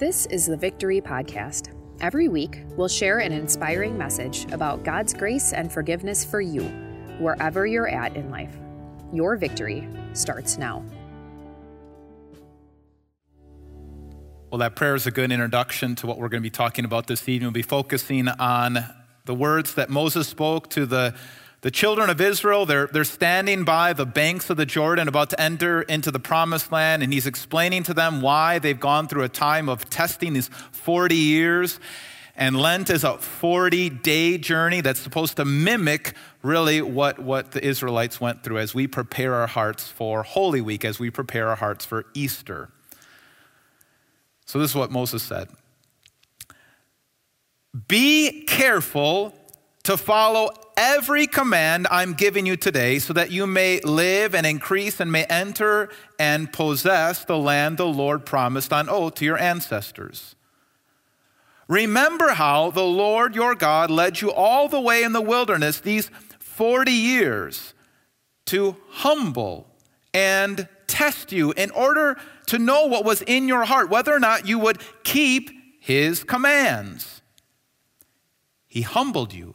This is the Victory Podcast. Every week, we'll share an inspiring message about God's grace and forgiveness for you, wherever you're at in life. Your victory starts now. Well, that prayer is a good introduction to what we're going to be talking about this evening. We'll be focusing on the words that Moses spoke to the children of Israel. They're standing by the banks of the Jordan, about to enter into the promised land, and he's explaining to them why they've gone through a time of testing, these 40 years. And Lent is a 40-day journey that's supposed to mimic really what the Israelites went through as we prepare our hearts for Holy Week, as we prepare our hearts for Easter. So this is what Moses said. Be careful to follow every command I'm giving you today so that you may live and increase and may enter and possess the land the Lord promised on oath to your ancestors. Remember how the Lord your God led you all the way in the wilderness these 40 years to humble and test you in order to know what was in your heart, whether or not you would keep his commands. He humbled you,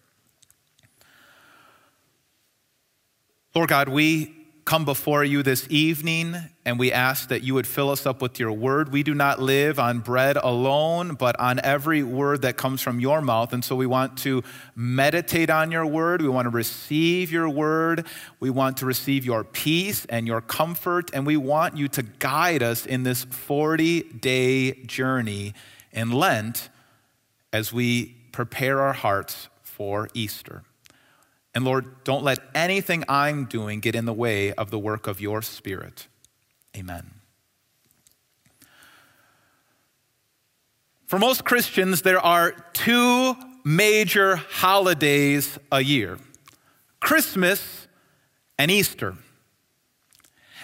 Lord God, we come before you this evening and we ask that you would fill us up with your word. We do not live on bread alone, but on every word that comes from your mouth. And so we want to meditate on your word. We want to receive your word. We want to receive your peace and your comfort. And we want you to guide us in this 40-day journey in Lent as we prepare our hearts for Easter. And Lord, don't let anything I'm doing get in the way of the work of your Spirit. Amen. For most Christians, there are two major holidays a year: Christmas and Easter.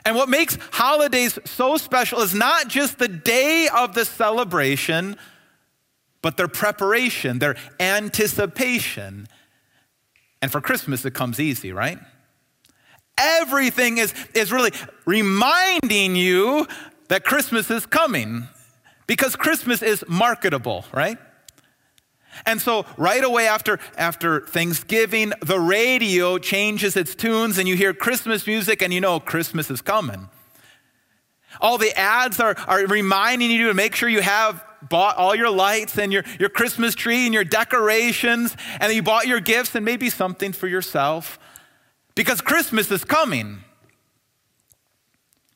And what makes holidays so special is not just the day of the celebration, but their preparation, their anticipation. And for Christmas, it comes easy, right? Everything is really reminding you that Christmas is coming because Christmas is marketable, right? And so right away after Thanksgiving, the radio changes its tunes and you hear Christmas music and you know Christmas is coming. All the ads are reminding you to make sure you have bought all your lights and your Christmas tree and your decorations, and you bought your gifts and maybe something for yourself because Christmas is coming.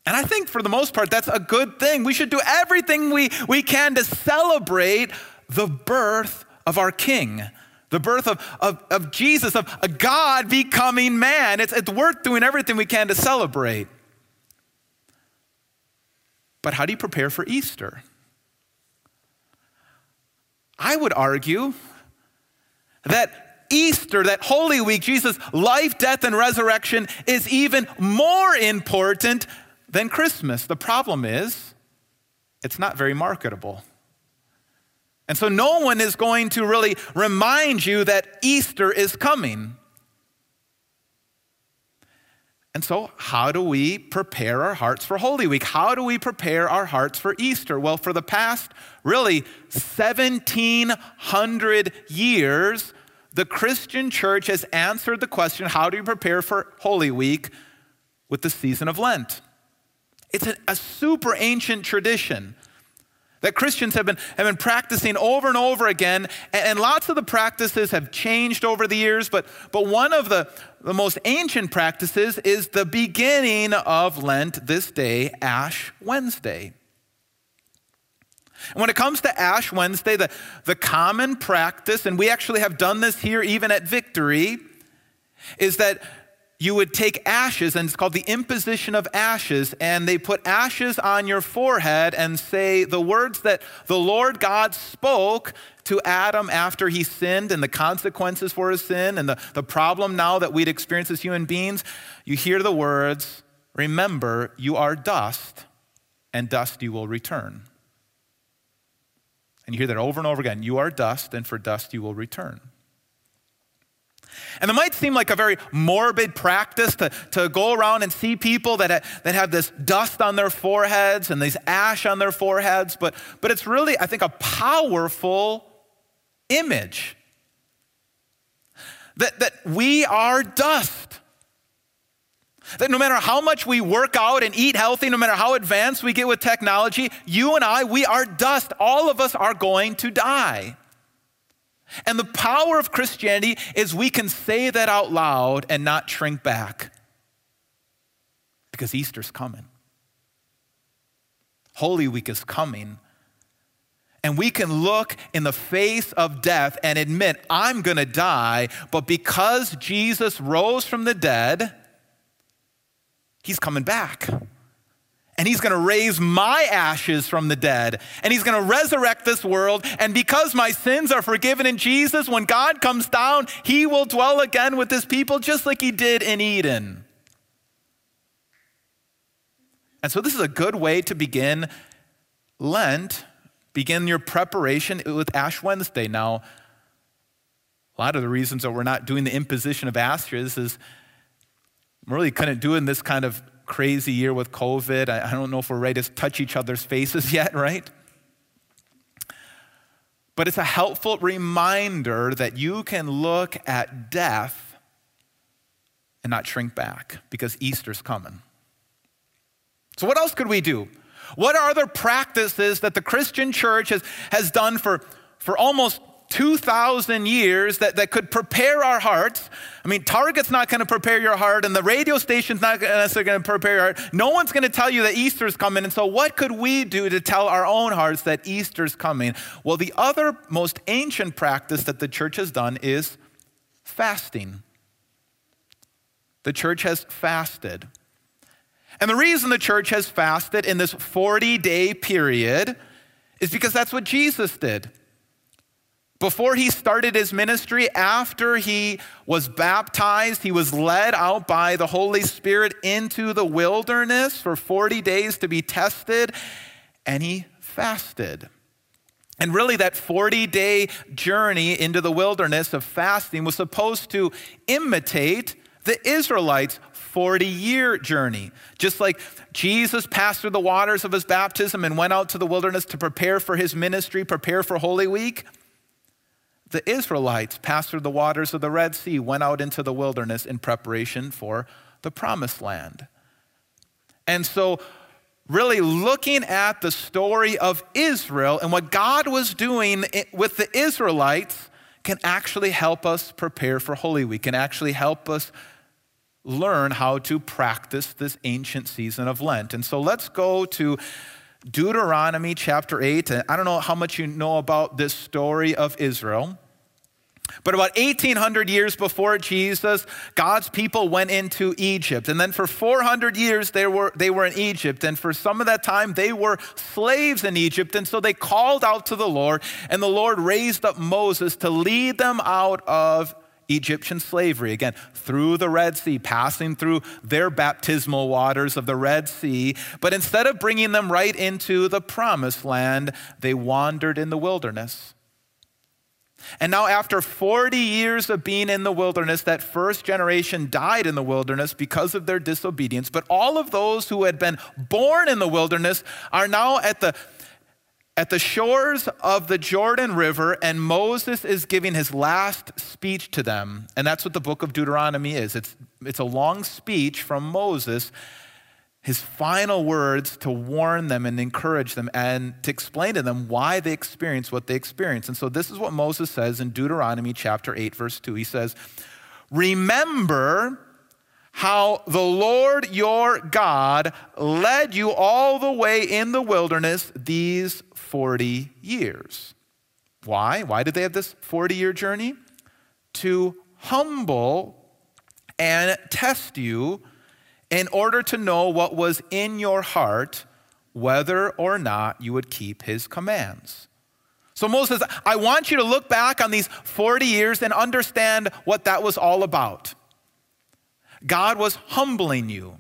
And I think for the most part, that's a good thing. We should do everything we can to celebrate the birth of our King, the birth of Jesus, of a God becoming man. It's worth doing everything we can to celebrate. But how do you prepare for Easter? I would argue that Easter, that Holy Week, Jesus' life, death, and resurrection is even more important than Christmas. The problem is, it's not very marketable. And so no one is going to really remind you that Easter is coming. And so how do we prepare our hearts for Holy Week? How do we prepare our hearts for Easter? Well, for the past, really, 1,700 years, the Christian church has answered the question, how do you prepare for Holy Week with the season of Lent? It's a super ancient tradition that Christians have been practicing over and over again, and lots of the practices have changed over the years, but one of the most ancient practices is the beginning of Lent this day, Ash Wednesday. And when it comes to Ash Wednesday, the common practice, and we actually have done this here even at Victory, is that you would take ashes, and it's called the imposition of ashes, and they put ashes on your forehead and say the words that the Lord God spoke to Adam after he sinned and the consequences for his sin and the problem now that we'd experience as human beings. You hear the words, remember you are dust and dust you will return. And you hear that over and over again, you are dust and for dust you will return. And it might seem like a very morbid practice to go around and see people that have this dust on their foreheads and these ash on their foreheads, but it's really, I think, a powerful image that we are dust. That no matter how much we work out and eat healthy, no matter how advanced we get with technology, you and I, we are dust. All of us are going to die. And the power of Christianity is we can say that out loud and not shrink back, because Easter's coming. Holy Week is coming. And we can look in the face of death and admit, I'm going to die, but because Jesus rose from the dead, he's coming back. And he's going to raise my ashes from the dead. And he's going to resurrect this world. And because my sins are forgiven in Jesus, when God comes down, he will dwell again with his people just like he did in Eden. And so this is a good way to begin Lent, begin your preparation with Ash Wednesday. Now, a lot of the reasons that we're not doing the imposition of ashes is we really couldn't do it in this kind of crazy year with COVID. I don't know if we're ready to touch each other's faces yet, right? But it's a helpful reminder that you can look at death and not shrink back because Easter's coming. So what else could we do? What are other practices that the Christian church has done for almost 2,000 years that could prepare our hearts? I mean, Target's not going to prepare your heart, and the radio station's not necessarily going to prepare your heart. No one's going to tell you that Easter's coming. And so what could we do to tell our own hearts that Easter's coming? Well, the other most ancient practice that the church has done is fasting. The church has fasted. And the reason the church has fasted in this 40-day period is because that's what Jesus did. Before he started his ministry, after he was baptized, he was led out by the Holy Spirit into the wilderness for 40 days to be tested, and he fasted. And really that 40-day journey into the wilderness of fasting was supposed to imitate the Israelites' 40-year journey. Just like Jesus passed through the waters of his baptism and went out to the wilderness to prepare for his ministry, prepare for Holy Week, the Israelites passed through the waters of the Red Sea, went out into the wilderness in preparation for the Promised Land. And so really looking at the story of Israel and what God was doing with the Israelites can actually help us prepare for Holy Week, can actually help us learn how to practice this ancient season of Lent. And so let's go to Deuteronomy chapter 8, and I don't know how much you know about this story of Israel, but about 1,800 years before Jesus, God's people went into Egypt. And then for 400 years, they were in Egypt. And for some of that time, they were slaves in Egypt. And so they called out to the Lord, and the Lord raised up Moses to lead them out of Egyptian slavery, again, through the Red Sea, passing through their baptismal waters of the Red Sea. But instead of bringing them right into the Promised Land, they wandered in the wilderness. And now after 40 years of being in the wilderness, that first generation died in the wilderness because of their disobedience. But all of those who had been born in the wilderness are now at the shores of the Jordan River, and Moses is giving his last speech to them. And that's what the book of Deuteronomy is. It's a long speech from Moses, his final words to warn them and encourage them and to explain to them why they experience what they experience. And so this is what Moses says in Deuteronomy chapter 8, verse 2. He says, remember how the Lord your God led you all the way in the wilderness these 40 years. Why? Why did they have this 40-year journey? To humble and test you in order to know what was in your heart, whether or not you would keep his commands. So Moses says, I want you to look back on these 40 years and understand what that was all about. God was humbling you.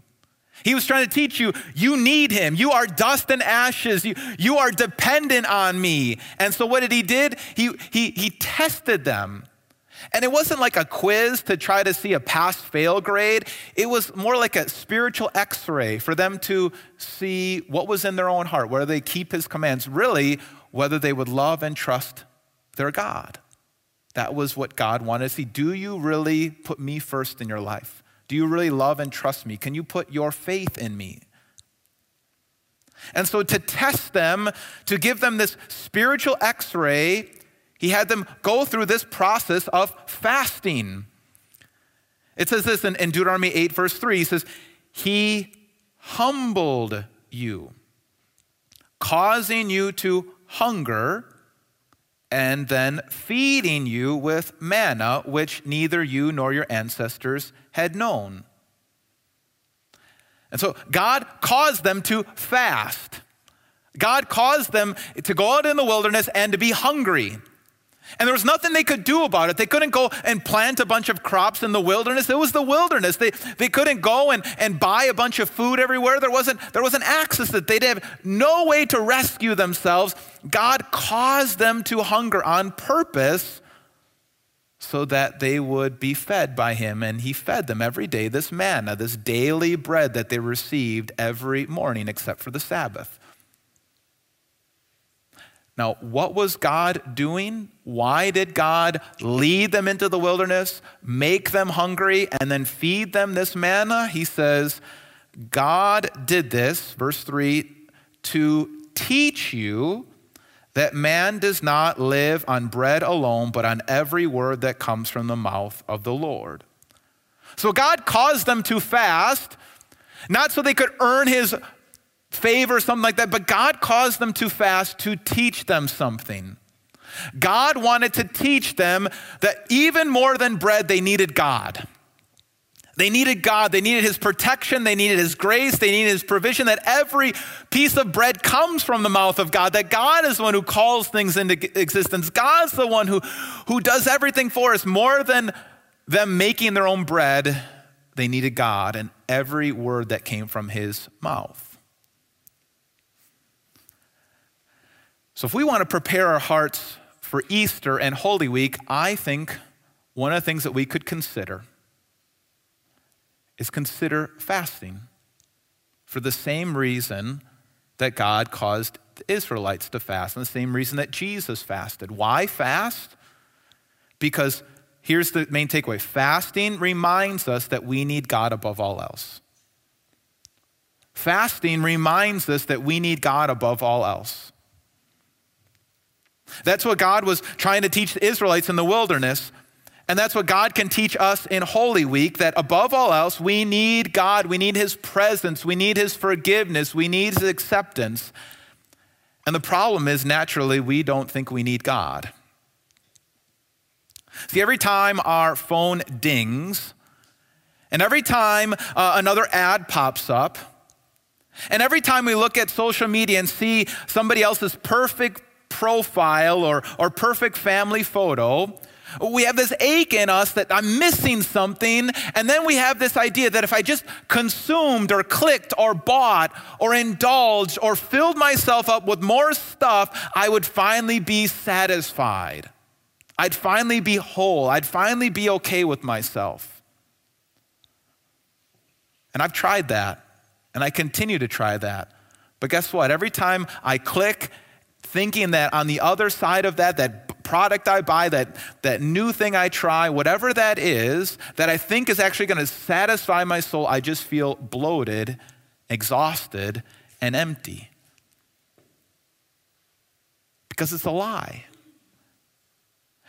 He was trying to teach you, you need him. You are dust and ashes. You are dependent on me. And so what did? He tested them. And it wasn't like a quiz to try to see a pass-fail grade. It was more like a spiritual x-ray for them to see what was in their own heart, whether they keep his commands, really whether they would love and trust their God. That was what God wanted to see. Do you really put me first in your life? Do you really love and trust me? Can you put your faith in me? And so to test them, to give them this spiritual x-ray, he had them go through this process of fasting. It says this in Deuteronomy 8, verse 3. He says, he humbled you, causing you to hunger and then feeding you with manna, which neither you nor your ancestors had known. And so God caused them to fast. God caused them to go out in the wilderness and to be hungry. And there was nothing they could do about it. They couldn't go and plant a bunch of crops in the wilderness. It was the wilderness. They couldn't go and buy a bunch of food everywhere. There wasn't access that they'd have no way to rescue themselves. God caused them to hunger on purpose so that they would be fed by him. And he fed them every day this manna, this daily bread that they received every morning except for the Sabbath. Now, what was God doing? Why did God lead them into the wilderness, make them hungry, and then feed them this manna? He says, God did this, verse 3, to teach you that man does not live on bread alone, but on every word that comes from the mouth of the Lord. So God caused them to fast, not so they could earn his favor, something like that, but God caused them to fast to teach them something. God wanted to teach them that even more than bread, they needed God. They needed God. They needed his protection. They needed his grace. They needed his provision, that every piece of bread comes from the mouth of God, that God is the one who calls things into existence. God's the one who does everything for us. More than them making their own bread, they needed God and every word that came from his mouth. So if we want to prepare our hearts for Easter and Holy Week, I think one of the things that we could consider is consider fasting for the same reason that God caused the Israelites to fast and the same reason that Jesus fasted. Why fast? Because here's the main takeaway. Fasting reminds us that we need God above all else. Fasting reminds us that we need God above all else. That's what God was trying to teach the Israelites in the wilderness. And that's what God can teach us in Holy Week, that above all else, we need God. We need his presence. We need his forgiveness. We need his acceptance. And the problem is, naturally, we don't think we need God. See, every time our phone dings, and every time another ad pops up, and every time we look at social media and see somebody else's perfect profile or perfect family photo, we have this ache in us that I'm missing something. And then we have this idea that if I just consumed or clicked or bought or indulged or filled myself up with more stuff, I would finally be satisfied. I'd finally be whole. I'd finally be okay with myself. And I've tried that, and I continue to try that. But guess what? Every time I click, thinking that on the other side of that product I buy, that new thing I try, whatever that is, that I think is actually going to satisfy my soul, I just feel bloated, exhausted, and empty. Because it's a lie.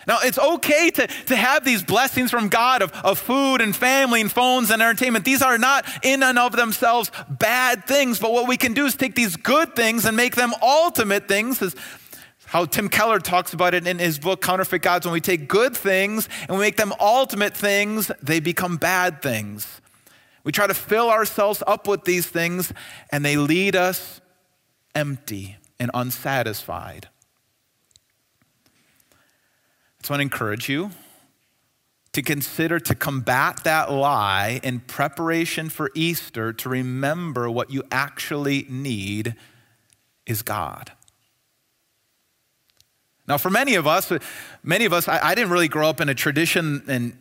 Now, it's okay to have these blessings from God of food and family and phones and entertainment. These are not in and of themselves bad things, but what we can do is take these good things and make them ultimate things, is How Tim Keller talks about it in his book, Counterfeit Gods, when we take good things and we make them ultimate things, they become bad things. We try to fill ourselves up with these things and they lead us empty and unsatisfied. So I want to encourage you to consider to combat that lie in preparation for Easter, to remember what you actually need is God. Now, for many of us, I didn't really grow up in a tradition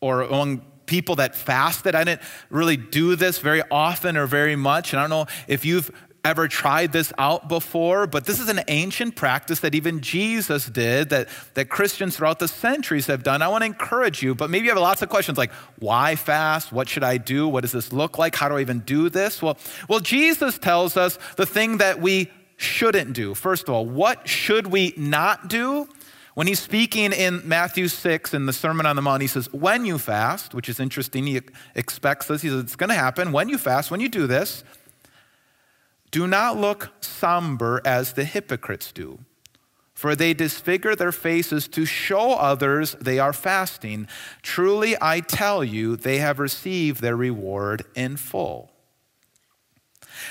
or among people that fasted. I didn't really do this very often or very much. And I don't know if you've ever tried this out before, but this is an ancient practice that even Jesus did, that Christians throughout the centuries have done. I want to encourage you, but maybe you have lots of questions like, why fast? What should I do? What does this look like? How do I even do this? Well, Jesus tells us the thing that we shouldn't do. First of all, what should we not do? When he's speaking in Matthew 6 in the Sermon on the Mount, he says, when you fast, which is interesting, he expects this. He says, it's going to happen. When you fast, when you do this, do not look somber as the hypocrites do, for they disfigure their faces to show others they are fasting. Truly, I tell you, they have received their reward in full.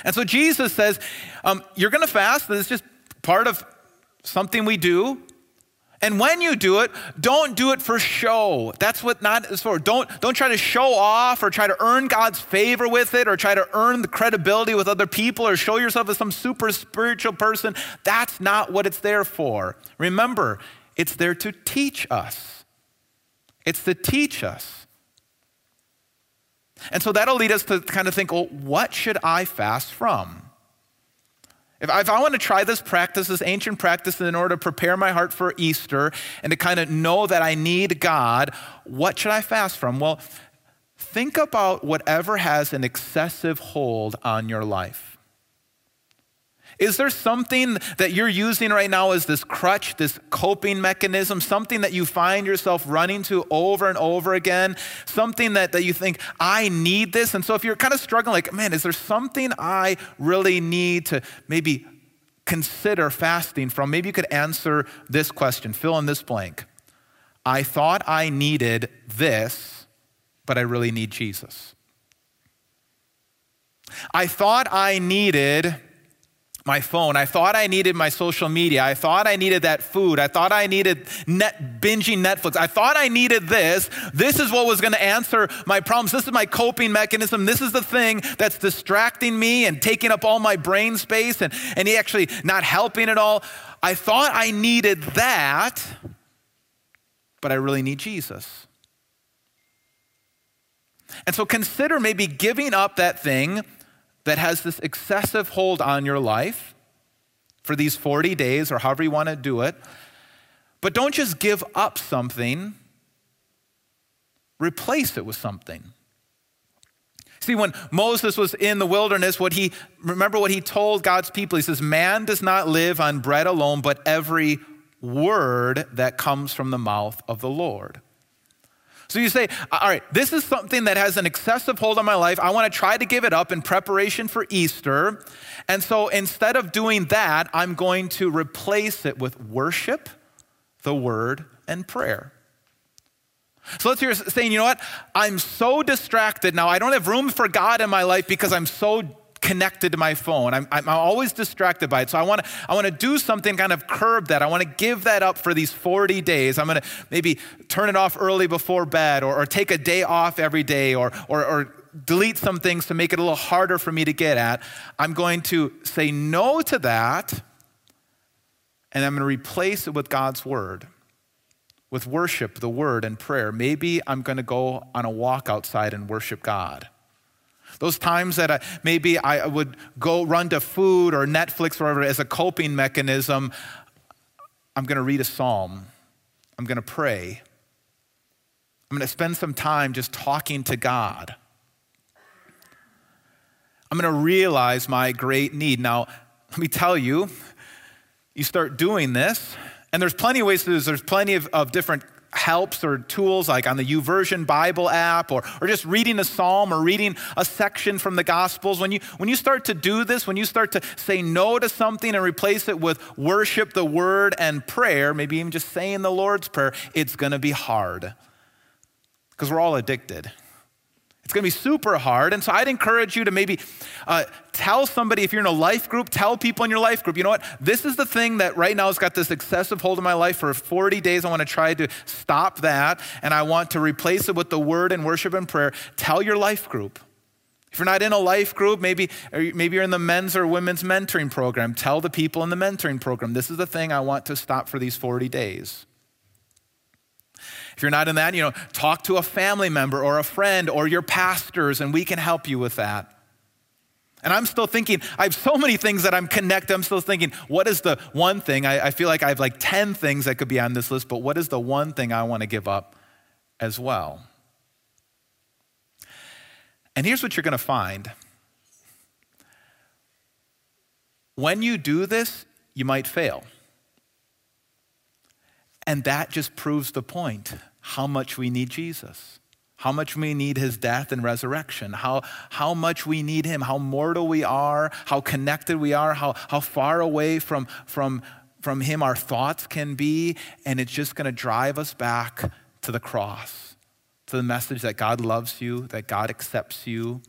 And so Jesus says, you're going to fast. This is just part of something we do. And when you do it, don't do it for show. That's what not is for. Don't try to show off or try to earn God's favor with it or try to earn the credibility with other people or show yourself as some super spiritual person. That's not what it's there for. Remember, it's there to teach us. It's to teach us. And so that'll lead us to kind of think, well, what should I fast from? If I want to try this practice, this ancient practice, in order to prepare my heart for Easter and to kind of know that I need God, what should I fast from? Well, think about whatever has an excessive hold on your life. Is there something that you're using right now as this crutch, this coping mechanism, something that you find yourself running to over and over again, something that you think, I need this? And so if you're kind of struggling, like, man, is there something I really need to maybe consider fasting from? Maybe you could answer this question, fill in this blank. I thought I needed this, but I really need Jesus. I thought I needed my phone. I thought I needed my social media. I thought I needed that food. I thought I needed binging Netflix. I thought I needed this. This is what was going to answer my problems. This is my coping mechanism. This is the thing that's distracting me and taking up all my brain space and actually not helping at all. I thought I needed that, but I really need Jesus. And so consider maybe giving up that thing that has this excessive hold on your life for these 40 days or however you want to do it. But don't just give up something. Replace it with something. See, when Moses was in the wilderness, remember what he told God's people. He says, man does not live on bread alone, but every word that comes from the mouth of the Lord. So you say, all right, this is something that has an excessive hold on my life. I want to try to give it up in preparation for Easter. And so instead of doing that, I'm going to replace it with worship, the word, and prayer. So let's hear saying, you know what? I'm so distracted now. I don't have room for God in my life because I'm so connected to my phone. I'm always distracted by it. So I want to do something, kind of curb that. I want to give that up for these 40 days. I'm going to maybe turn it off early before bed or take a day off every day or delete some things to make it a little harder for me to get at. I'm going to say no to that and I'm going to replace it with God's word, with worship, the word, and prayer. Maybe I'm going to go on a walk outside and worship God. Those times that maybe I would go run to food or Netflix or whatever as a coping mechanism, I'm going to read a psalm. I'm going to pray. I'm going to spend some time just talking to God. I'm going to realize my great need. Now, let me tell you, you start doing this, and there's plenty of ways to do this. There's plenty of different helps or tools like on the YouVersion Bible app or just reading a psalm or reading a section from the Gospels. When you start to do this, when you start to say no to something and replace it with worship, the word, and prayer, maybe even just saying the Lord's Prayer, it's going to be hard because we're all addicted. It's going to be super hard. And so I'd encourage you to maybe tell somebody, if you're in a life group, tell people in your life group, you know what, this is the thing that right now has got this excessive hold on my life for 40 days. I want to try to stop that. And I want to replace it with the word and worship and prayer. Tell your life group. If you're not in a life group, maybe you're in the men's or women's mentoring program. Tell the people in the mentoring program, this is the thing I want to stop for these 40 days. If you're not in that, talk to a family member or a friend or your pastors, and we can help you with that. And I'm still thinking, I have so many things that I'm connected. I'm still thinking, what is the one thing? I feel like I have like 10 things that could be on this list, but what is the one thing I want to give up as well? And here's what you're going to find. When you do this, you might fail. And that just proves the point, how much we need Jesus, how much we need his death and resurrection, how much we need him, how mortal we are, how connected we are, how far away from him our thoughts can be. And it's just gonna drive us back to the cross, to the message that God loves you, that God accepts you.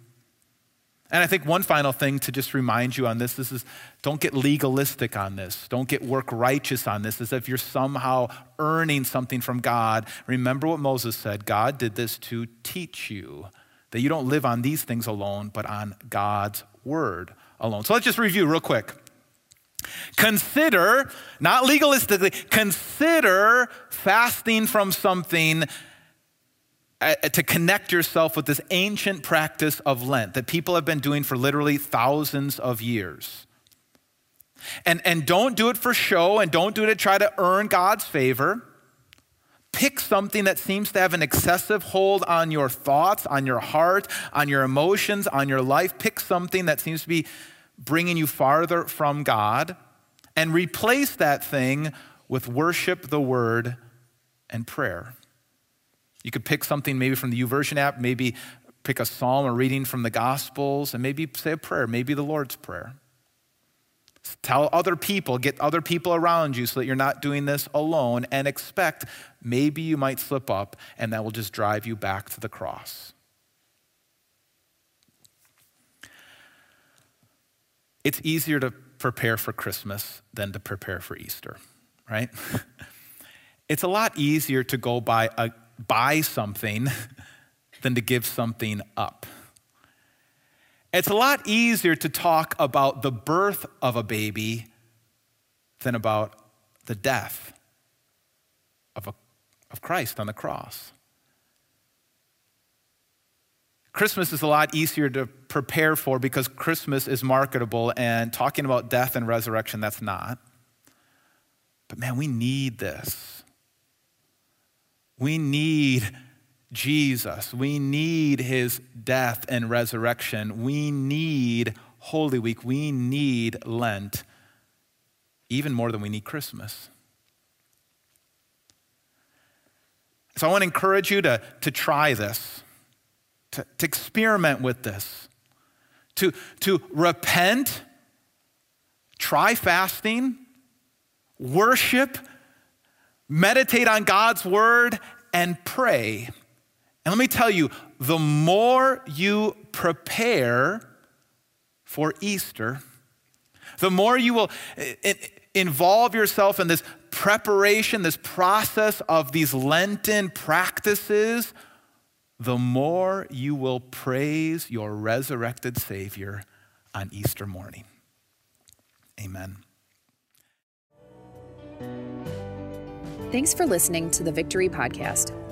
And I think one final thing to just remind you on this is don't get legalistic on this. Don't get work righteous on this as if you're somehow earning something from God. Remember what Moses said, God did this to teach you that you don't live on these things alone, but on God's word alone. So let's just review real quick. Consider, not legalistically, consider fasting from something to connect yourself with this ancient practice of Lent that people have been doing for literally thousands of years. And don't do it for show, and don't do it to try to earn God's favor. Pick something that seems to have an excessive hold on your thoughts, on your heart, on your emotions, on your life. Pick something that seems to be bringing you farther from God and replace that thing with worship, the word, and prayer. You could pick something maybe from the YouVersion app, maybe pick a psalm or reading from the Gospels, and maybe say a prayer, maybe the Lord's Prayer. Tell other people, get other people around you so that you're not doing this alone, and expect maybe you might slip up, and that will just drive you back to the cross. It's easier to prepare for Christmas than to prepare for Easter, right? It's a lot easier to go buy something than to give something up. It's a lot easier to talk about the birth of a baby than about the death of Christ on the cross. Christmas is a lot easier to prepare for because Christmas is marketable, and talking about death and resurrection, that's not. But man, we need this. We need Jesus. We need his death and resurrection. We need Holy Week. We need Lent even more than we need Christmas. So I want to encourage you to try this, to experiment with this, to repent, try fasting, worship, meditate on God's word, and pray. And let me tell you, the more you prepare for Easter, the more you will involve yourself in this preparation, this process of these Lenten practices, the more you will praise your resurrected Savior on Easter morning. Amen. Thanks for listening to the Victory Podcast,